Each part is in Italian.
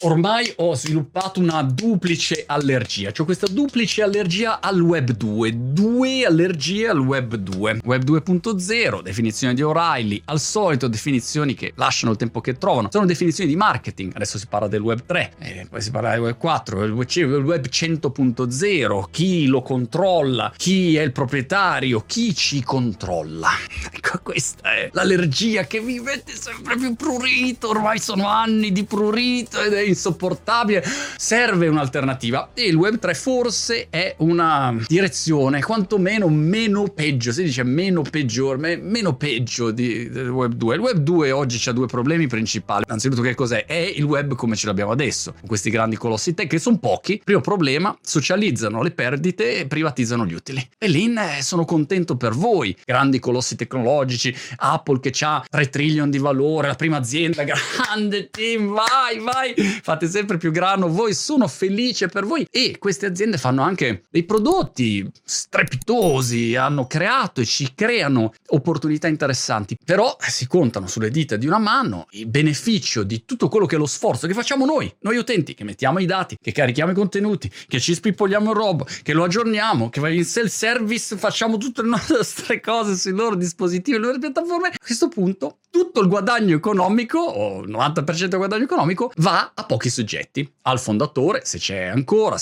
Ormai ho sviluppato una duplice allergia, cioè questa duplice allergia al web 2, due allergie al web 2, web 2.0, definizione di O'Reilly, al solito definizioni che lasciano il tempo che trovano, sono definizioni di marketing, adesso si parla del web 3, poi si parla del web 4, del web 100.0, chi lo controlla, chi è il proprietario, chi ci controlla. Ecco, questa è l'allergia che mi mette sempre più prurito, ormai sono anni di prurito ed è insopportabile. Serve un'alternativa e il web 3 forse è una direzione quantomeno meno peggio, si dice meno peggiore, meno peggio del web 2. Il web 2 oggi c'ha due problemi principali. Innanzitutto, che cos'è? È il web come ce l'abbiamo adesso, con questi grandi colossi tech che sono pochi. Primo problema: socializzano le perdite e privatizzano gli utili. E lì sono contento per voi, grandi colossi tecnologici, Apple che c'ha 3 trillion di valore, la prima azienda, grande team, vai, fate sempre più grano voi, sono felice per voi. E queste aziende fanno anche dei prodotti strepitosi, hanno creato e ci creano opportunità interessanti, però si contano sulle dita di una mano il beneficio di tutto quello che è lo sforzo che facciamo noi utenti, che mettiamo i dati, che carichiamo i contenuti, che ci spippogliamo il robo, che lo aggiorniamo, che in self-service facciamo tutte le nostre cose sui loro dispositivi, le loro piattaforme. A questo punto tutto il guadagno economico, o il 90% del guadagno economico, va a pochi soggetti, al fondatore, se c'è ancora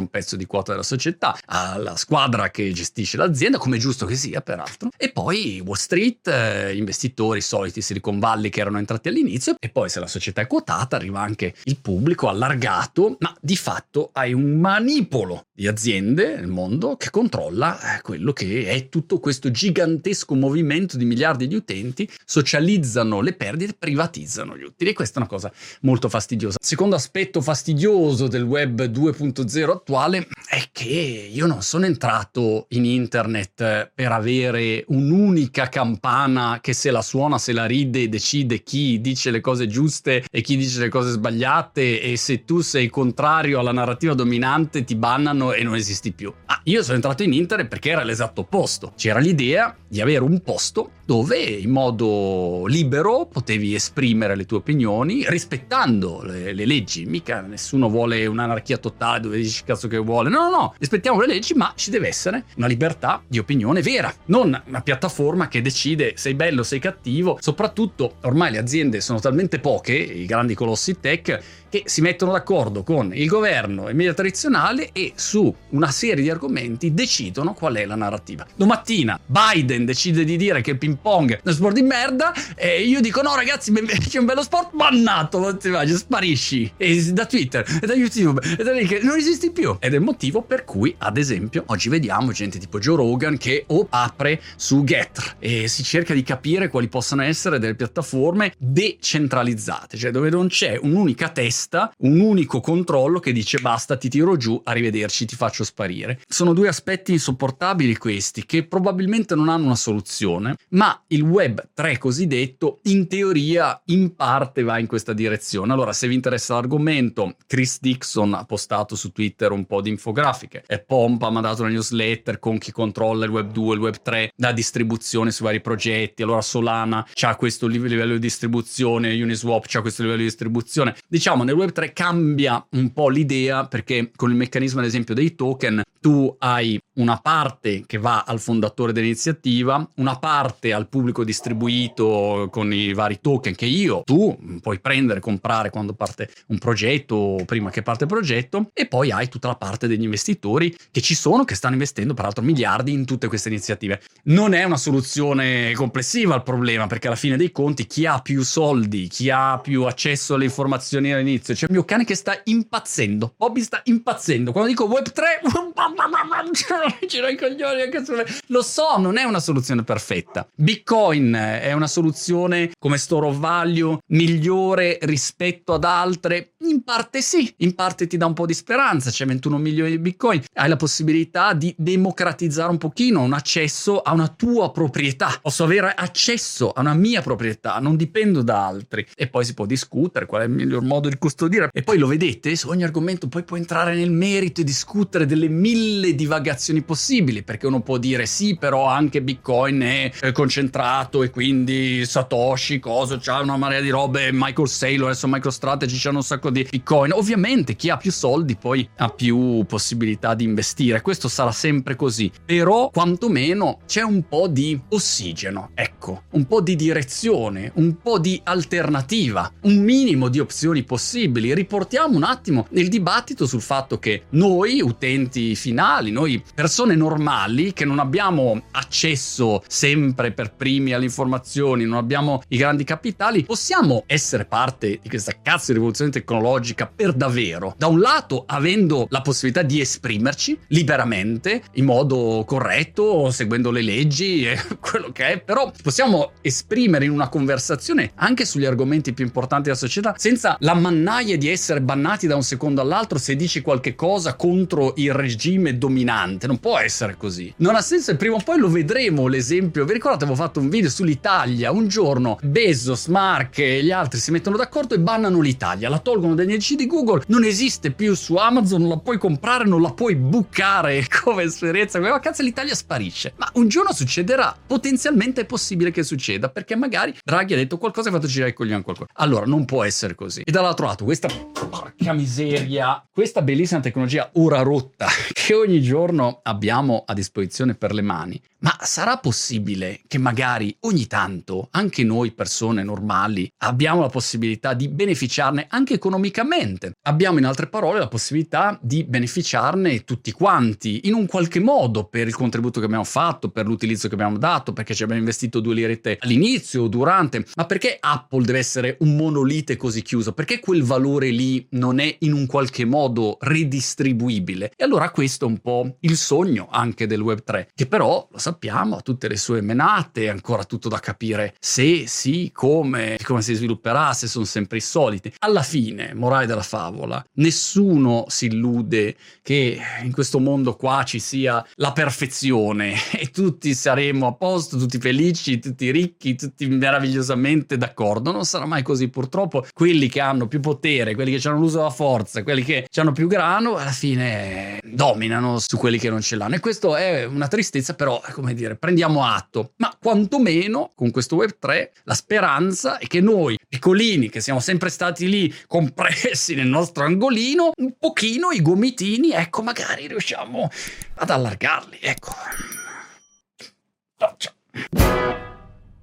un pezzo di quota della società, alla squadra che gestisce l'azienda, come è giusto che sia peraltro, e poi Wall Street, investitori soliti, Silicon Valley, che erano entrati all'inizio, e poi se la società è quotata arriva anche il pubblico allargato, ma di fatto hai un manipolo di aziende nel mondo che controlla quello che è tutto questo gigantesco movimento di miliardi di utenti, socializzano le perdite, privatizzano gli utili, e questa è una cosa molto fastidiosa. Secondo aspetto fastidioso del web 2.0 attuale è che io non sono entrato in internet per avere un'unica campana che se la suona, se la ride, decide chi dice le cose giuste e chi dice le cose sbagliate, e se tu sei contrario alla narrativa dominante ti bannano e non esisti più. Io sono entrato in internet perché era l'esatto opposto. C'era l'idea di avere un posto dove in modo libero potevi esprimere le tue opinioni rispettando le leggi. Mica nessuno vuole un'anarchia totale dove dici cazzo che vuole. No, rispettiamo le leggi, ma ci deve essere una libertà di opinione vera, non una piattaforma che decide sei bello, sei cattivo. Soprattutto ormai le aziende sono talmente poche, i grandi colossi tech, che si mettono d'accordo con il governo e i media tradizionali e su una serie di argomenti decidono qual è la narrativa. Domattina Biden decide di dire che il ping pong è uno sport di merda e io dico no ragazzi, c'è un bello sport, bannato, non ti immagini, sparisci e da Twitter e da YouTube e da link, non esisti più. Ed è il motivo per cui ad esempio oggi vediamo gente tipo Joe Rogan che apre su Getr e si cerca di capire quali possano essere delle piattaforme decentralizzate, cioè dove non c'è un'unica testa, un unico controllo che dice basta, ti tiro giù, arrivederci, ti faccio sparire. Sono due aspetti insopportabili questi, che probabilmente non hanno una soluzione, ma il web 3 cosiddetto in teoria in parte va in questa direzione. Allora, se vi interessa l'argomento, Chris Dixon ha postato su Twitter un po' di infografiche e Pomp ha mandato una newsletter con chi controlla il web 2, il web 3, la distribuzione su vari progetti. Allora Solana c'ha questo livello di distribuzione, Uniswap c'ha questo livello di distribuzione. Diciamo nel web 3 cambia un po' l'idea, perché con il meccanismo ad esempio dei token tu hai una parte che va al fondatore dell'iniziativa, una parte al pubblico distribuito con i vari token che tu puoi prendere, comprare quando parte un progetto o prima che parte il progetto, e poi hai tutta la parte degli investitori che ci sono, che stanno investendo peraltro miliardi in tutte queste iniziative. Non è una soluzione complessiva al problema, perché alla fine dei conti chi ha più soldi, chi ha più accesso alle informazioni all'inizio, c'è il mio cane che sta impazzendo, Bobby sta impazzendo, quando dico web 3 giro i coglioni anche sulle... Lo so, non è una soluzione perfetta. Bitcoin è una soluzione come store of value migliore rispetto ad altre? In parte sì, in parte ti dà un po' di speranza, c'è 21 milioni di bitcoin, hai la possibilità di democratizzare un pochino un accesso a una tua proprietà. Posso avere accesso a una mia proprietà, non dipendo da altri, e poi si può discutere qual è il miglior modo di custodire, e poi lo vedete su ogni argomento, poi puoi entrare nel merito e discutere delle mille divagazioni possibili, perché uno può dire sì però anche Bitcoin è concentrato e quindi Satoshi cosa c'ha una marea di robe, Michael Saylor, adesso MicroStrategy c'hanno un sacco sacco di bitcoin. Ovviamente chi ha più soldi poi ha più possibilità di investire, questo sarà sempre così, però quantomeno c'è un po' di ossigeno, ecco, un po' di direzione, un po' di alternativa, un minimo di opzioni possibili. Riportiamo un attimo il dibattito sul fatto che noi utenti finali, noi persone normali che non abbiamo accesso sempre per primi alle informazioni, non abbiamo i grandi capitali, possiamo essere parte di questa cazzo di rivoluzione tecnologica per davvero, da un lato avendo la possibilità di esprimerci liberamente in modo corretto, seguendo le leggi e quello che è, però possiamo esprimere in una conversazione anche sugli argomenti più importanti della società senza la mannaia di essere bannati da un secondo all'altro se dici qualche cosa contro il regime dominante. Non può essere così, non ha senso, e prima o poi lo vedremo l'esempio. Vi ricordate, avevo fatto un video sull'Italia, un giorno Bezos, Mark e gli altri si mettono d'accordo e bannano l'Italia, la tolgono dagli indici di Google, non esiste più su Amazon, non la puoi comprare, non la puoi bucare come esperienza, come vacanza, l'Italia sparisce. Ma un giorno succederà, potenzialmente è possibile che succeda, perché magari Draghi ha detto qualcosa e ha fatto girare i coglioni qualcosa. Allora non può essere così. E dall'altro lato questa porca miseria, questa bellissima tecnologia ora rotta che ogni giorno abbiamo a disposizione per le mani, ma sarà possibile che magari ogni tanto anche noi persone normali abbiamo la possibilità di beneficiarne anche economicamente? Abbiamo in altre parole la possibilità di beneficiarne tutti quanti in un qualche modo per il contributo che abbiamo fatto, per l'utilizzo che abbiamo dato, perché ci abbiamo investito £2 all'inizio o durante. Ma perché Apple deve essere un monolite così chiuso? Perché quel valore lì non è in un qualche modo redistribuibile? E allora questo è un po' il sogno anche del Web3, che però, lo sappiamo, ha tutte le sue menate, è ancora tutto da capire se, sì, come si svilupperà, se sono sempre i soliti. Alla fine, morale della favola, nessuno si illude che in questo mondo qua ci sia la perfezione e tutti saremo a posto, tutti felici, tutti ricchi, tutti meravigliosamente d'accordo. Non sarà mai così, purtroppo. Quelli che hanno più potere, quelli che hanno l'uso della forza, quelli che hanno più grano, alla fine dominano su quelli che non ce l'hanno, e questo è una tristezza. Però, come dire, prendiamo atto, ma quantomeno con questo Web3 la speranza è che noi piccolini, che siamo sempre stati lì compressi nel nostro angolino, un pochino i gomitini, ecco, magari riusciamo ad allargarli, ecco. Ciao.